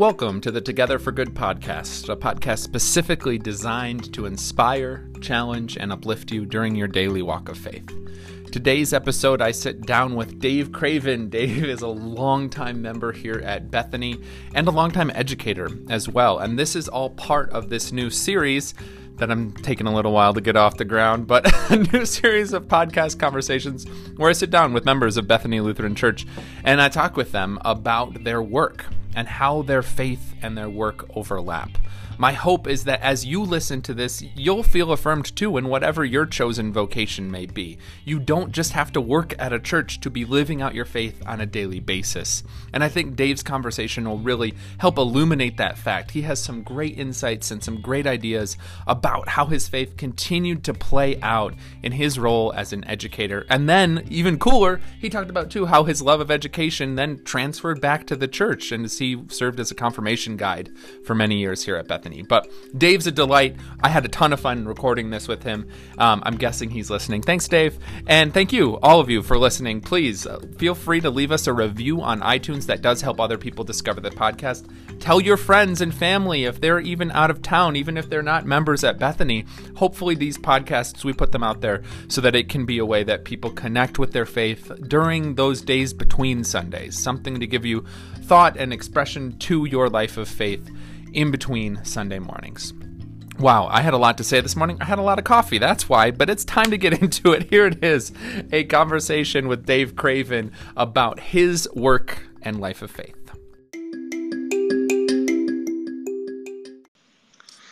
Welcome to the Together for Good podcast, a podcast specifically designed to inspire, challenge, and uplift you during your daily walk of faith. Today's episode, I sit down with Dave Craven. Dave is a longtime member here at Bethany and a longtime educator as well. And this is all part of this new series that I'm taking a little while to get off the ground, but a new series of podcast conversations where I sit down with members of Bethany Lutheran Church and I talk with them about their work and how their faith and their work overlap. My hope is that as you listen to this, you'll feel affirmed too in whatever your chosen vocation may be. You don't just have to work at a church to be living out your faith on a daily basis. And I think Dave's conversation will really help illuminate that fact. He has some great insights and some great ideas about how his faith continued to play out in his role as an educator. And then, even cooler, he talked about too how his love of education then transferred back to the church, and he served as a confirmation guide for many years here at Bethany. But Dave's a delight. I had a ton of fun recording this with him. I'm guessing he's listening. Thanks, Dave. And thank you, all of you, for listening. Please feel free to leave us a review on iTunes. That does help other people discover the podcast. Tell your friends and family if they're even out of town, even if they're not members at Bethany. Hopefully these podcasts, we put them out there so that it can be a way that people connect with their faith during those days between Sundays. Something to give you thought and expression to your life of faith in between Sunday mornings. Wow, I had a lot to say this morning. I had a lot of coffee, that's why, but it's time to get into it. Here it is, a conversation with Dave Craven about his work and life of faith.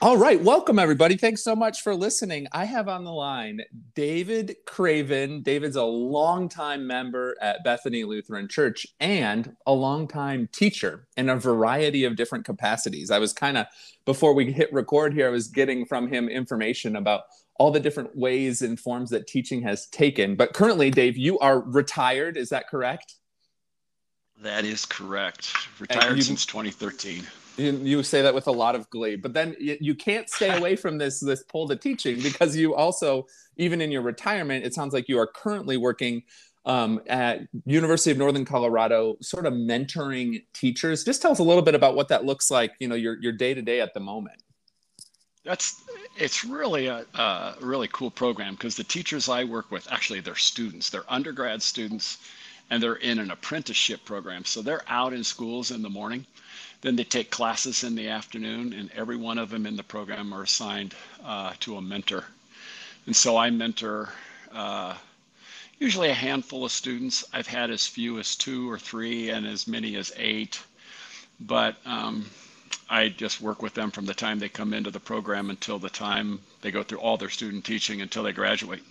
All right, welcome everybody. Thanks so much for listening. I have on the line David Craven. David's a longtime member at Bethany Lutheran Church and a longtime teacher in a variety of different capacities. I was kind of, before we hit record here, I was getting from him information about all the different ways and forms that teaching has taken. But currently, Dave, you are retired. Is that correct? That is correct. Retired since 2013. You say that with a lot of glee, but then you can't stay away from this pull to teaching, because you also, even in your retirement, it sounds like you are currently working at University of Northern Colorado, sort of mentoring teachers. Just tell us a little bit about what that looks like, you know, your day-to-day at the moment. It's really a really cool program, because the teachers I work with, actually they're students, they're undergrad students, and they're in an apprenticeship program. So they're out in schools in the morning. Then they take classes in the afternoon, and every one of them in the program are assigned to a mentor. And so I mentor usually a handful of students. I've had as few as 2 or 3 and as many as 8. But I just work with them from the time they come into the program until the time they go through all their student teaching until they graduate.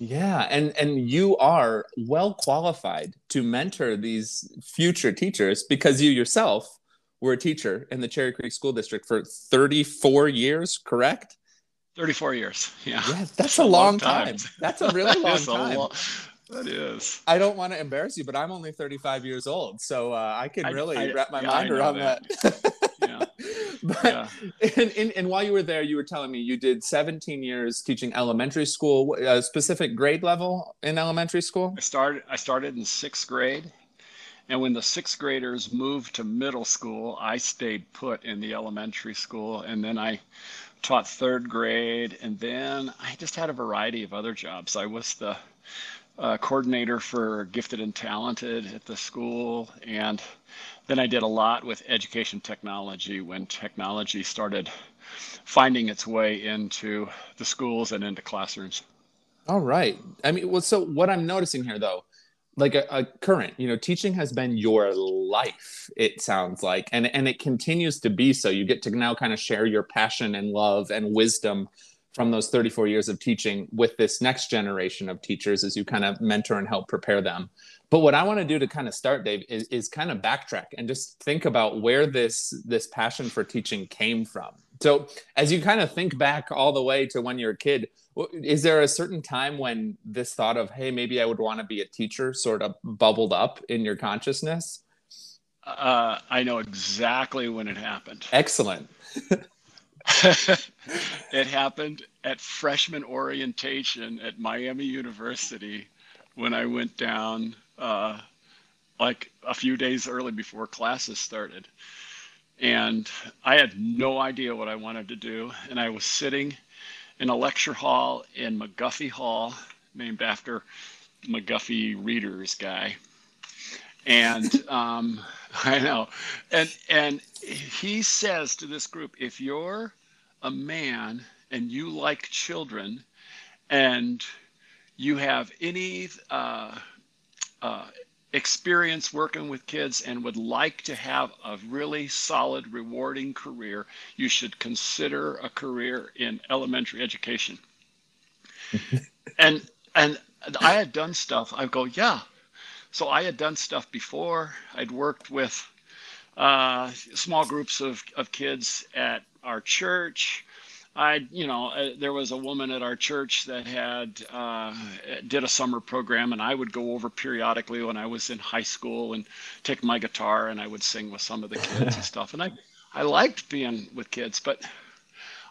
Yeah, and you are well qualified to mentor these future teachers, because you yourself were a teacher in the Cherry Creek School District for 34 years, correct? 34 years, yeah. Yeah, that's a long time. That's a really long time. That is. I don't want to embarrass you, but I'm only 35 years old, so I can really wrap my mind around that. But, yeah. And while you were there, you were telling me you did 17 years teaching elementary school, a specific grade level in elementary school? I started in 6th grade. And when the 6th graders moved to middle school, I stayed put in the elementary school. And then I taught 3rd grade. And then I just had a variety of other jobs. I was the coordinator for Gifted and Talented at the school. And then I did a lot with education technology when technology started finding its way into the schools and into classrooms. All right. I mean, well, so what I'm noticing here, though, like a current, you know, teaching has been your life, it sounds like, and it continues to be so. You get to now kind of share your passion and love and wisdom from those 34 years of teaching with this next generation of teachers as you kind of mentor and help prepare them. But what I want to do to kind of start, Dave, is kind of backtrack and just think about where this passion for teaching came from. So as you kind of think back all the way to when you're a kid, is there a certain time when this thought of, hey, maybe I would want to be a teacher sort of bubbled up in your consciousness? I know exactly when it happened. Excellent. It happened at freshman orientation at Miami University when I went down like a few days early before classes started. And I had no idea what I wanted to do. And I was sitting in a lecture hall in McGuffey Hall, named after McGuffey Readers guy. And I know. And he says to this group, if you're a man and you like children and you have any experience working with kids and would like to have a really solid, rewarding career, you should consider a career in elementary education. And I had done stuff. I go, yeah. So I had done stuff before. I'd worked with small groups of kids at our church. There was a woman at our church that had did a summer program, and I would go over periodically when I was in high school and take my guitar, and I would sing with some of the kids and stuff. And I liked being with kids, but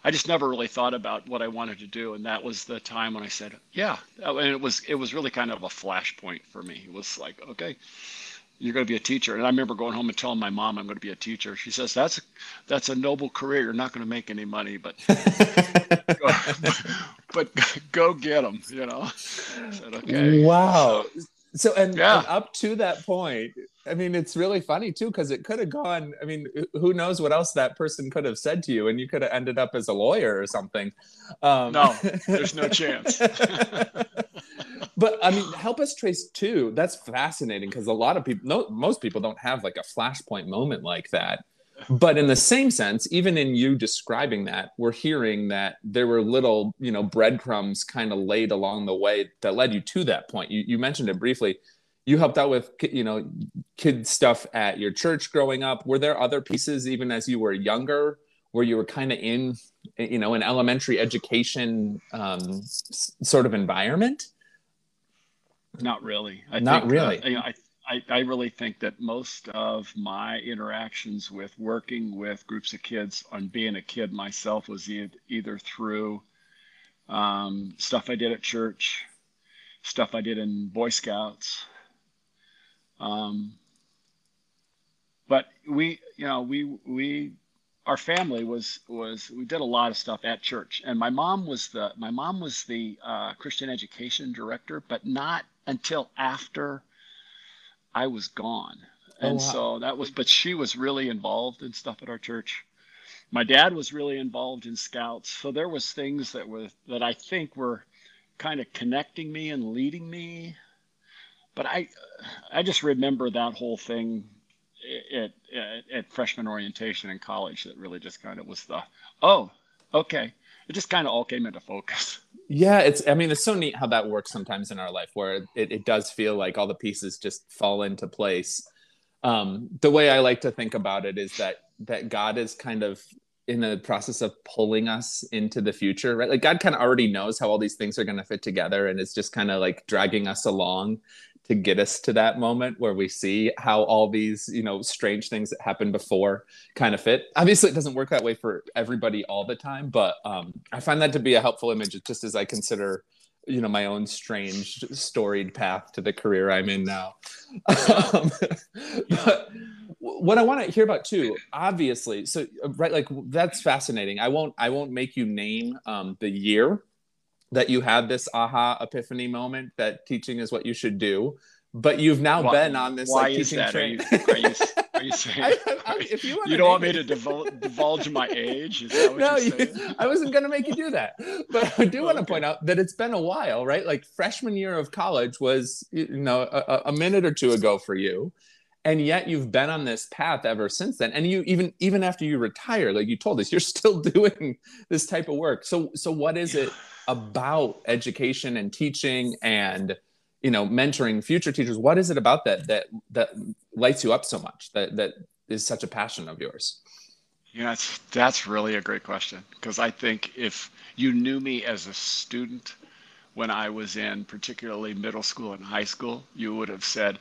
I just never really thought about what I wanted to do. And that was the time when I said, yeah. And it was really kind of a flashpoint for me. It was like, okay, you're going to be a teacher. And I remember going home and telling my mom I'm going to be a teacher. She says, that's a noble career. You're not going to make any money, but but go get them, you know. I said, okay. Wow. So and up to that point, I mean, it's really funny too, because it could have gone, I mean, who knows what else that person could have said to you, and you could have ended up as a lawyer or something. No, there's no chance. But I mean, help us trace too. That's fascinating, because a lot of people, most people don't have like a flashpoint moment like that. But in the same sense, even in you describing that, we're hearing that there were little, breadcrumbs kind of laid along the way that led you to that point. You mentioned it briefly. You helped out with, kid stuff at your church growing up. Were there other pieces, even as you were younger, where you were kind of in, an elementary education sort of environment? Not really. Not really. I really think that most of my interactions with working with groups of kids on being a kid myself was either through stuff I did at church, stuff I did in Boy Scouts. But our family was we did a lot of stuff at church, and my mom was the Christian education director, but not until after I was gone. And so but she was really involved in stuff at our church. My dad was really involved in Scouts. So there was things that I think were kind of connecting me and leading me. But I just remember that whole thing at freshman orientation in college that really just kind of was okay. It just kind of all came into focus. Yeah, it's so neat how that works sometimes in our life, where it does feel like all the pieces just fall into place. The way I like to think about it is that God is kind of in the process of pulling us into the future, right? Like God kind of already knows how all these things are going to fit together, and it's just kind of like dragging us along to get us to that moment where we see how all these, strange things that happened before kind of fit. Obviously, it doesn't work that way for everybody all the time, but I find that to be a helpful image, just as I consider, my own strange, storied path to the career I'm in now. But what I want to hear about too, obviously, so right, like that's fascinating. I won't make you name the year that you had this aha epiphany moment that teaching is what you should do, but you've now been on this teaching train. Are you saying if you want, you don't want me to divulge my age? Is that what you're saying? I wasn't going to make you do that, but I do want to point out that it's been a while, right? Like freshman year of college was, a minute or two ago for you. And yet you've been on this path ever since then. And you even after you retire, like you told us, you're still doing this type of work. So what is it about education and teaching and, mentoring future teachers? What is it about that lights you up so much, that is such a passion of yours? That's really a great question, because I think if you knew me as a student when I was in particularly middle school and high school, you would have said,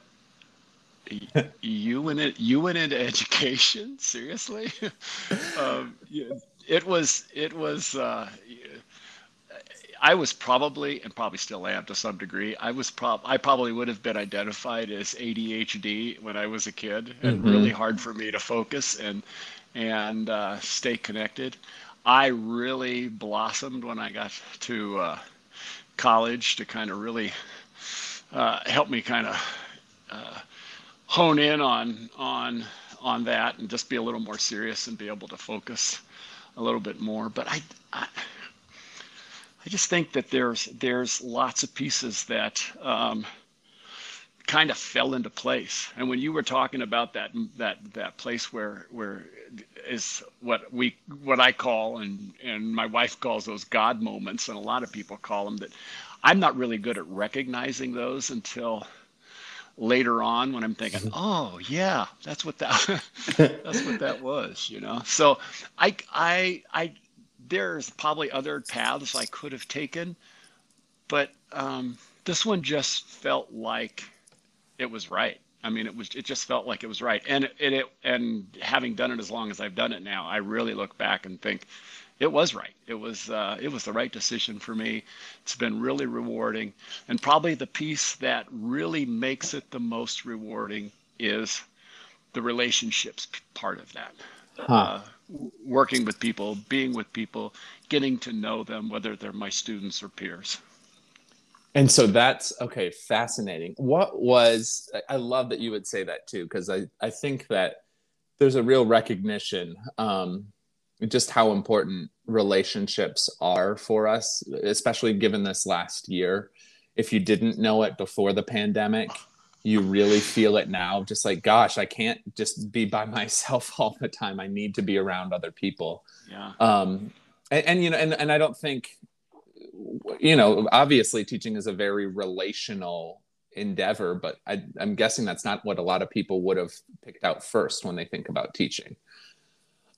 you went into education? Seriously? It was I was probably, and probably still am to some degree, I probably would have been identified as ADHD when I was a kid, and really hard for me to focus and stay connected. I really blossomed when I got to college to kind of really help me kind of hone in on that and just be a little more serious and be able to focus a little bit more. But I just think that there's lots of pieces that kind of fell into place. And when you were talking about that place where is what I call and my wife calls those God moments, and a lot of people call them that. I'm not really good at recognizing those until later on when I'm thinking, oh yeah, that's what that was, you know. So I there's probably other paths I could have taken, but this one just felt like it was right. I mean, it just felt like it was right. And and having done it as long as I've done it now, I really look back and think it was right. It was the right decision for me. It's been really rewarding, and probably the piece that really makes it the most rewarding is the relationships part of that. Working with people, being with people, getting to know them, whether they're my students or peers. And so that's, okay, fascinating. I love that you would say that too, because I think that there's a real recognition just how important relationships are for us, especially given this last year. If you didn't know it before the pandemic, you really feel it now, just like, gosh, I can't just be by myself all the time. I need to be around other people. Yeah. And I don't think, you know, obviously teaching is a very relational endeavor, but I'm guessing that's not what a lot of people would have picked out first when they think about teaching.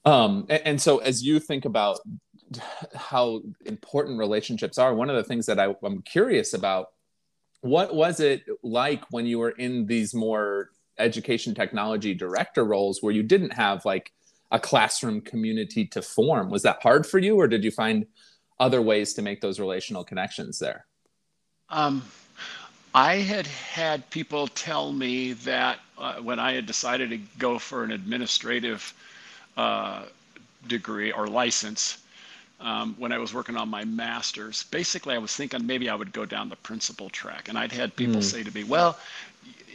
And so as you think about how important relationships are, one of the things that I'm curious about, what was it like when you were in these more education technology director roles where you didn't have like a classroom community to form? Was that hard for you, or did you find other ways to make those relational connections there? I had people tell me that when I had decided to go for an administrative degree or license, when I was working on my master's, basically I was thinking maybe I would go down the principal track, and I'd had people say to me, well,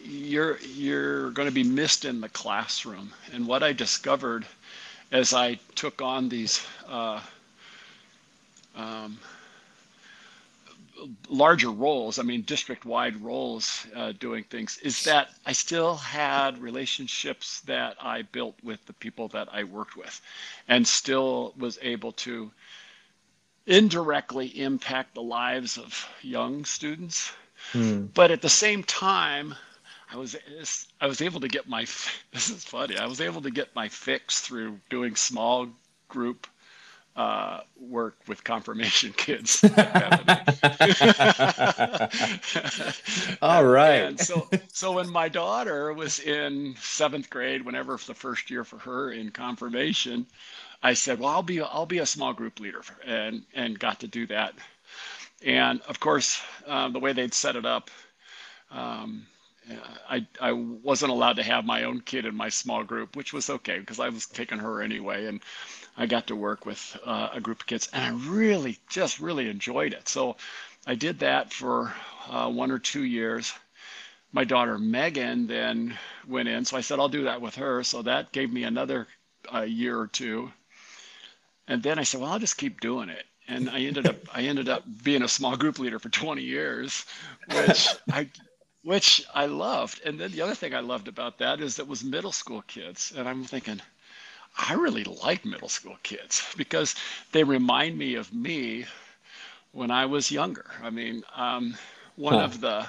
you're going to be missed in the classroom. And what I discovered as I took on these larger roles, I mean, district-wide roles, doing things, is that I still had relationships that I built with the people that I worked with, and still was able to indirectly impact the lives of young students. But at the same time, I was able to get my fix through doing small group work with confirmation kids. All right. And so when my daughter was in seventh grade, whenever the first year for her in confirmation, I said, well, I'll be a small group leader, and got to do that. And of course, the way they'd set it up, I wasn't allowed to have my own kid in my small group, which was okay because I was taking her anyway. And I got to work with a group of kids, and I really enjoyed it. So I did that for 1 or 2 years. My daughter Megan then went in, so I said, I'll do that with her. So that gave me another year or two. And then I said, well, I'll just keep doing it. And I ended up being a small group leader for 20 years, which I loved. And then the other thing I loved about that is it was middle school kids. And I'm thinking, I really like middle school kids because they remind me of me when I was younger. I mean, one of the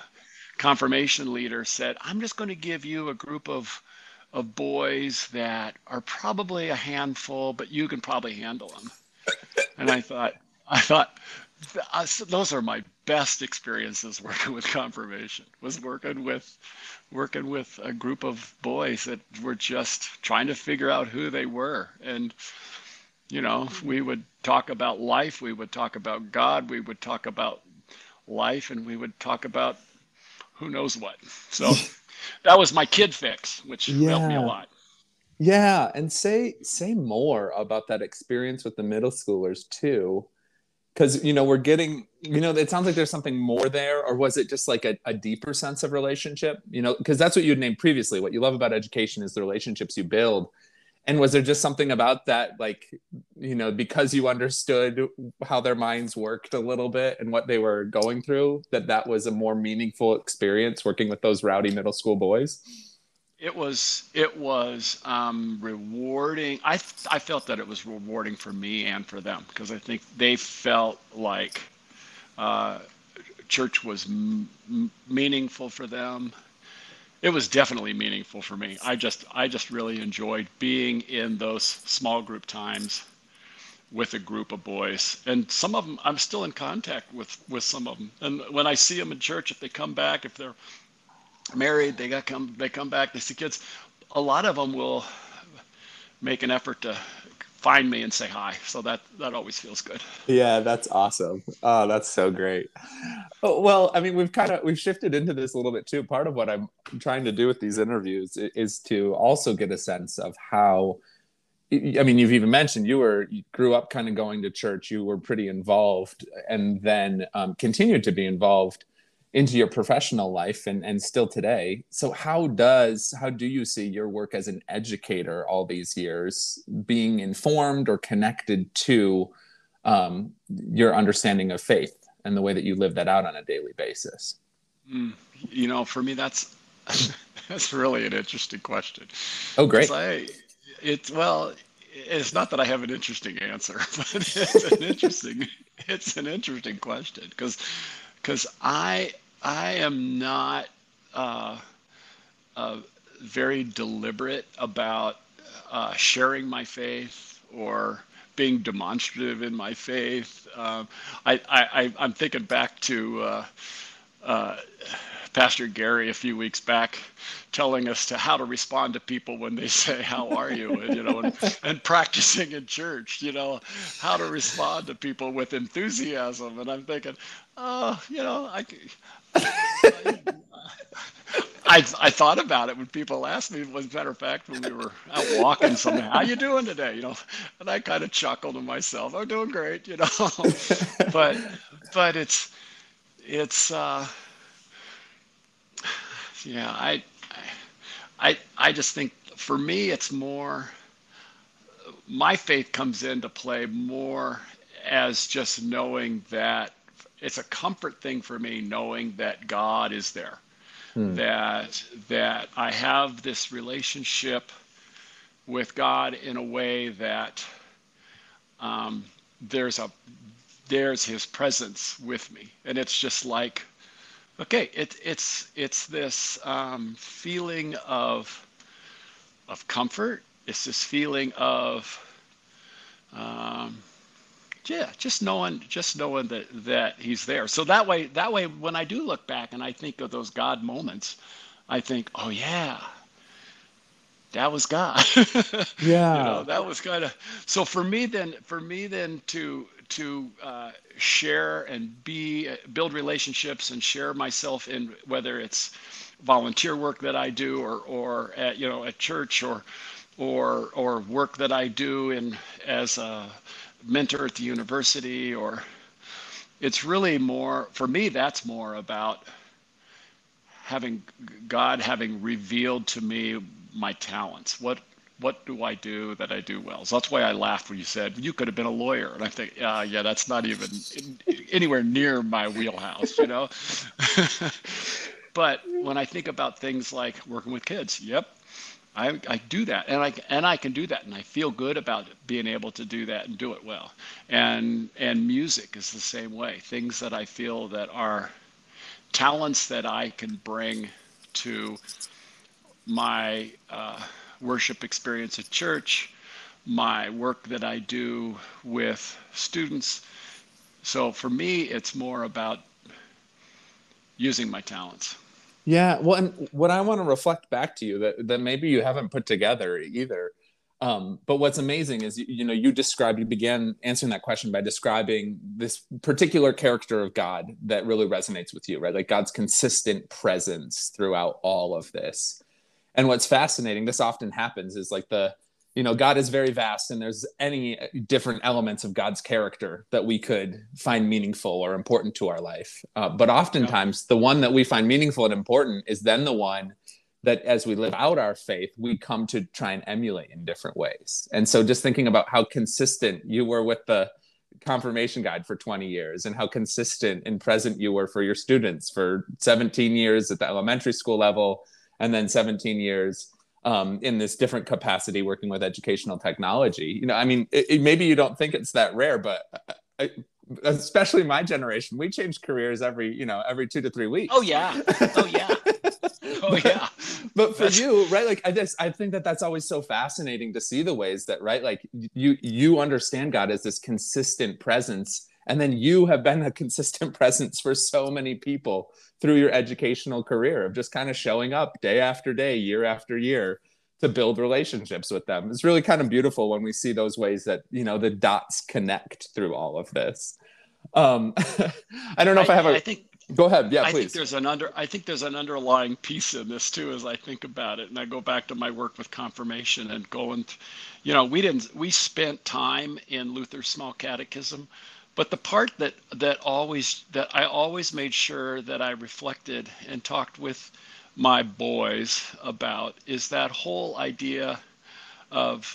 confirmation leaders said, I'm just going to give you a group of boys that are probably a handful, but you can probably handle them. And I thought those are my best experiences working with confirmation, was working with a group of boys that were just trying to figure out who they were, and You know, we would talk about life, we would talk about God, we would talk about life, and we would talk about who knows what. So that was my kid fix, which helped me a lot. Yeah, and say more about that experience with the middle schoolers too, because, you know, we're getting, you know, it sounds like there's something more there, or was it just like a deeper sense of relationship? You know, because that's what you'd named previously. What you love about education is the relationships you build. And was there just something about that, like, you know, because you understood how their minds worked a little bit and what they were going through, that was a more meaningful experience working with those rowdy middle school boys? It was rewarding. I felt that it was rewarding for me and for them, because I think they felt like church was meaningful for them. It was definitely meaningful for me. I just really enjoyed being in those small group times with a group of boys. And some of them, I'm still in contact with some of them. And when I see them in church, if they come back, if they're married, they come back, they see kids. A lot of them will make an effort to find me and say hi. So that always feels good. Yeah, that's awesome. Oh, that's so great. Well, I mean, we've shifted into this a little bit too. Part of what I'm trying to do with these interviews is to also get a sense of how, I mean, you've even mentioned you grew up kind of going to church, you were pretty involved, and then continued to be involved into your professional life and still today. So how do you see your work as an educator all these years being informed or connected to your understanding of faith and the way that you live that out on a daily basis? You know, for me, that's really an interesting question. Oh, great. It's not that I have an interesting answer, but it's an interesting question because I am not very deliberate about sharing my faith or being demonstrative in my faith. I'm thinking back to Pastor Gary a few weeks back telling us how to respond to people when they say, "How are you?" And, you know, and practicing in church, you know, how to respond to people with enthusiasm. And I'm thinking, oh, you know, I thought about it when people asked me, as a matter of fact, when we were out walking somewhere, "How you doing today?" You know, and I kind of chuckled to myself, "I'm doing great," you know, but it's yeah, I just think for me, it's more, my faith comes into play more as just knowing that it's a comfort thing for me, knowing that God is there, that I have this relationship with God in a way that there's his presence with me. And it's just like, okay, it's this feeling of comfort. It's this feeling of just knowing that he's there. So that way, when I do look back and I think of those God moments, I think, oh yeah, that was God. Yeah, you know, that was kind of. So for me then to share and build relationships and share myself in, whether it's volunteer work that I do or at, you know, at church or work that I do as a mentor at the university, or it's really more, for me, that's more about God having revealed to me my talents. What do I do that I do well? So that's why I laughed when you said, you could have been a lawyer. And I think, yeah, that's not even anywhere near my wheelhouse, you know? But when I think about things like working with kids, yep, I do that. And I can do that. And I feel good about being able to do that and do it well. And music is the same way. Things that I feel that are talents that I can bring to my worship experience at church, my work that I do with students. So for me, it's more about using my talents. Yeah. Well, and what I want to reflect back to you that maybe you haven't put together either, But what's amazing is, you began answering that question by describing this particular character of God that really resonates with you, right? Like God's consistent presence throughout all of this. And what's fascinating, this often happens, is like God is very vast, and there's any different elements of God's character that we could find meaningful or important to our life. But oftentimes the one that we find meaningful and important is then the one that as we live out our faith, we come to try and emulate in different ways. And so just thinking about how consistent you were with the confirmation guide for 20 years and how consistent and present you were for your students for 17 years at the elementary school level, and then 17 years in this different capacity working with educational technology. Maybe you don't think it's that rare, but especially my generation, we change careers every 2 to 3 weeks. Oh yeah. But for you, right? Like I think that that's always so fascinating to see the ways that, right? Like you understand God as this consistent presence, and then you have been a consistent presence for so many people through your educational career of just kind of showing up day after day, year after year to build relationships with them. It's really kind of beautiful when we see those ways that, the dots connect through all of this. I don't know if I have a... Go ahead. Yeah, please. I think there's an underlying piece in this too, as I think about it, and I go back to my work with confirmation and going. We spent time in Luther's Small Catechism, but the part that I always made sure that I reflected and talked with my boys about is that whole idea of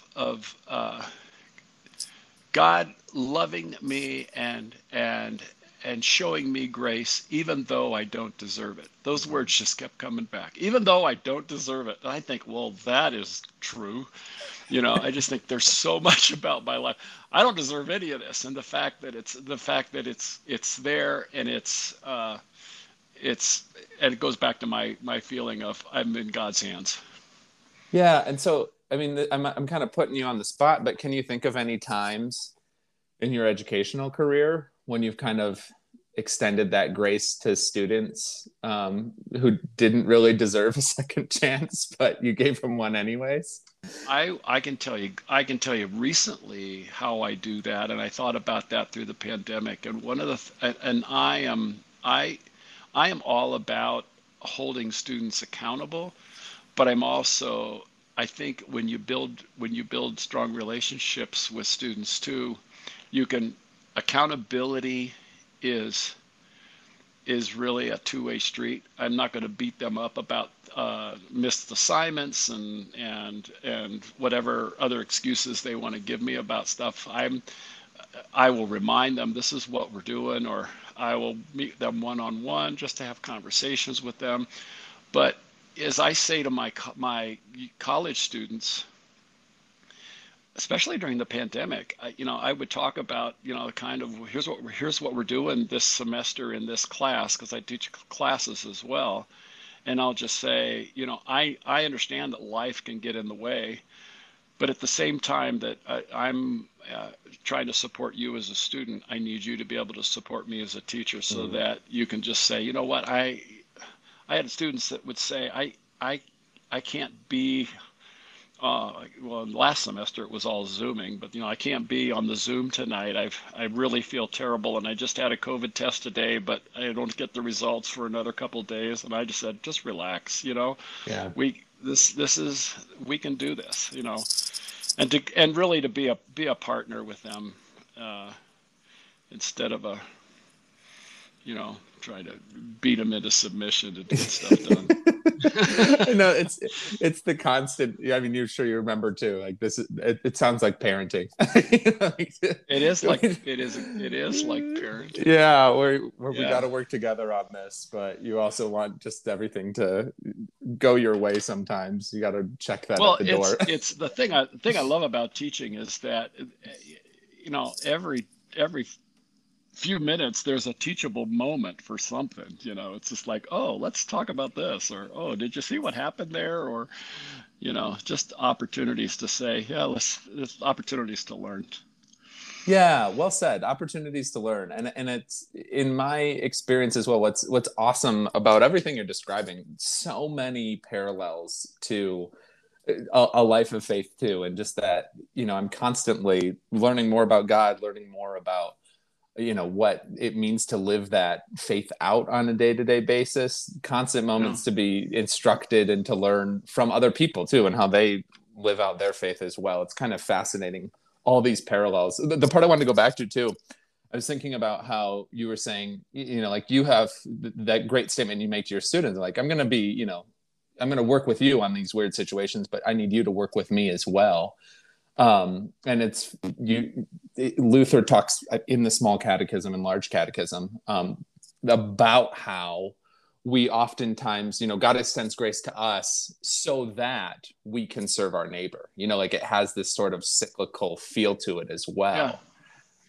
God loving me and showing me grace, even though I don't deserve it. Those words just kept coming back, even though I don't deserve it. And I think, well, that is true. I just think there's so much about my life. I don't deserve any of this. And the fact that it's there, and it goes back to my feeling of I'm in God's hands. Yeah. And so, I'm kind of putting you on the spot, but can you think of any times in your educational career when you've kind of extended that grace to students who didn't really deserve a second chance, but you gave them one anyways? I can tell you recently how I do that, and I thought about that through the pandemic. And one of the I am all about holding students accountable, but I'm also, I think when you build strong relationships with students too, you can. Accountability is really a two-way street. I'm not going to beat them up about missed assignments and whatever other excuses they want to give me about stuff. I will remind them this is what we're doing, or I will meet them one-on-one just to have conversations with them. But as I say to my college students, especially during the pandemic, I would talk about, here's what we're doing this semester in this class, because I teach classes as well. And I'll just say, I understand that life can get in the way, but at the same time that I'm trying to support you as a student, I need you to be able to support me as a teacher, so mm-hmm. that you can just say, you know what, I had students that would say, I can't be, last semester it was all Zooming, but I can't be on the Zoom tonight. I really feel terrible, and I just had a COVID test today, but I don't get the results for another couple of days. And I just said, just relax, Yeah. We can do this, and really to be a partner with them instead of trying to beat them into submission to get stuff done. No, it's the constant. You're sure you remember too. Like this, it sounds like parenting. It is like parenting. Yeah, we got to work together on this, but you also want just everything to go your way. Sometimes you got to check that at the door. It's the thing. The thing I love about teaching is that every few minutes there's a teachable moment for something. It's just like, oh, let's talk about this, or oh, did you see what happened there, or just opportunities to say, there's opportunities to learn. Well said. Opportunities to learn. And it's in my experience as well, what's awesome about everything you're describing, so many parallels to a life of faith too. And just that, you know, I'm constantly learning more about God, learning more about, you know, what it means to live that faith out on a day-to-day basis, constant moments to be instructed and to learn from other people too, and how they live out their faith as well. It's kind of fascinating, all these parallels. The part I wanted to go back to too, I was thinking about how you were saying, you know, like you have that great statement you make to your students, like, I'm going to be, you know, I'm going to work with you on these weird situations, but I need you to work with me as well. And it's Luther talks in the Small Catechism and Large Catechism about how we oftentimes, you know, God extends grace to us so that we can serve our neighbor. You know, like it has this sort of cyclical feel to it as well.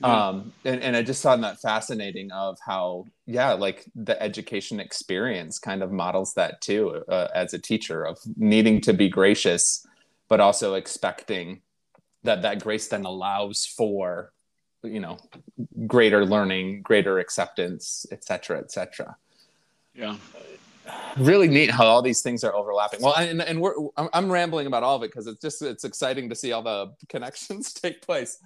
Yeah. And I just found that fascinating of how, yeah, like the education experience kind of models that too, as a teacher, of needing to be gracious, but also expecting that grace then allows for, you know, greater learning, greater acceptance, et cetera, et cetera. Yeah. Really neat how all these things are overlapping. Well, and I'm rambling about all of it because it's exciting to see all the connections take place.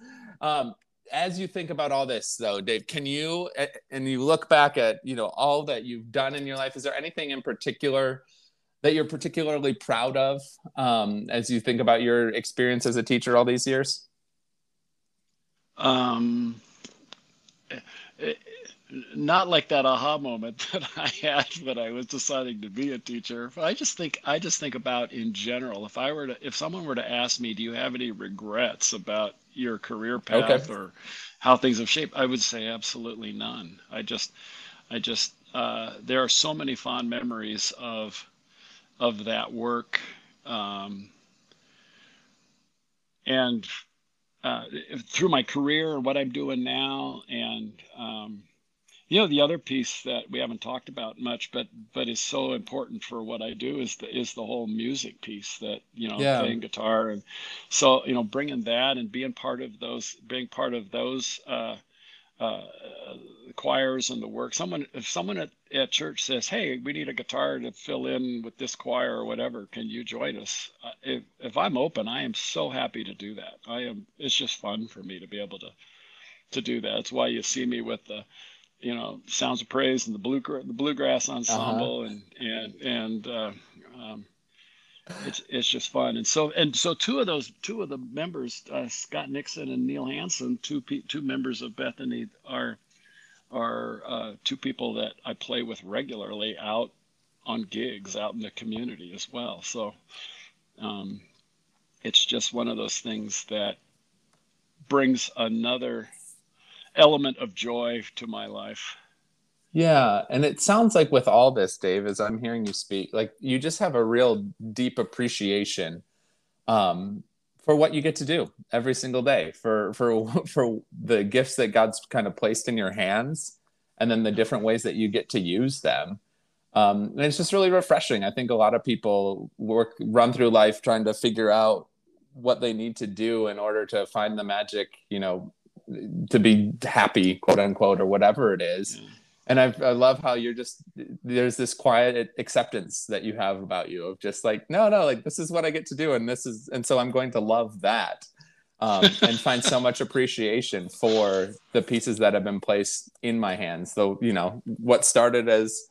As you think about all this though, Dave, can you, and you look back at, you know, all that you've done in your life, is there anything in particular that you're particularly proud of as you think about your experience as a teacher all these years? Not like that aha moment that I had when I was deciding to be a teacher. But I just think about in general, if someone were to ask me, do you have any regrets about your career path or how things have shaped, I would say absolutely none. I just there are so many fond memories of that work. And through my career and what I'm doing now, and, you know, the other piece that we haven't talked about much, but is so important for what I do is the whole music piece that, you know, playing guitar. And so, you know, bringing that and being part of those choirs and the work. If someone at church says, hey, we need a guitar to fill in with this choir or whatever, can you join us? If I'm open, I am so happy to do that. It's just fun for me to be able to do that. It's why you see me with the, you know, Sounds of Praise and the Bluegrass Ensemble, and it's just fun. And so two of the members, Scott Nixon and Neil Hansen, two members of Bethany, are two people that I play with regularly out on gigs out in the community as well. So it's just one of those things that brings another element of joy to my life. Yeah. And it sounds like with all this, Dave, as I'm hearing you speak, like you just have a real deep appreciation for what you get to do every single day, for the gifts that God's kind of placed in your hands, and then the different ways that you get to use them. And it's just really refreshing. I think a lot of people run through life trying to figure out what they need to do in order to find the magic, you know, to be happy, quote unquote, or whatever it is. Yeah. And I love how you're just, there's this quiet acceptance that you have about you of just like, no, like this is what I get to do. And so I'm going to love that and find so much appreciation for the pieces that have been placed in my hands. Though, you know, what started as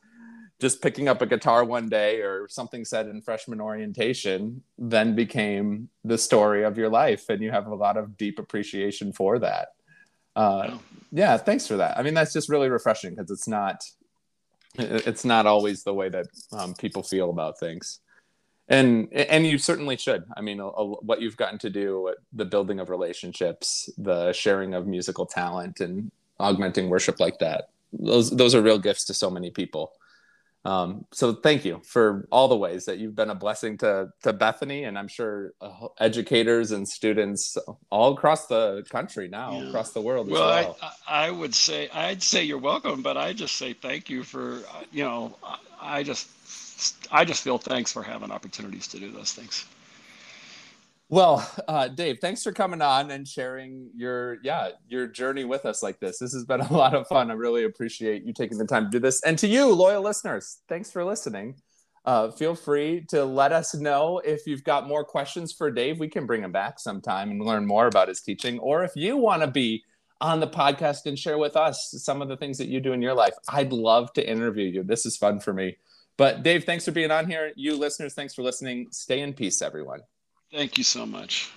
just picking up a guitar one day or something said in freshman orientation then became the story of your life. And you have a lot of deep appreciation for that. Yeah, thanks for that. I mean, that's just really refreshing because it's not always the way that people feel about things. And you certainly should. I mean, what you've gotten to do, the building of relationships, the sharing of musical talent, and augmenting worship like that, those are real gifts to so many people. So thank you for all the ways that you've been a blessing to Bethany, and I'm sure educators and students all across the country now, across the world. Well, I'd say you're welcome, but I just say thank you for, you know, I just feel thanks for having opportunities to do those things. Well, Dave, thanks for coming on and sharing your journey with us like this. This has been a lot of fun. I really appreciate you taking the time to do this. And to you, loyal listeners, thanks for listening. Feel free to let us know if you've got more questions for Dave. We can bring him back sometime and learn more about his teaching. Or if you want to be on the podcast and share with us some of the things that you do in your life, I'd love to interview you. This is fun for me. But Dave, thanks for being on here. You listeners, thanks for listening. Stay in peace, everyone. Thank you so much.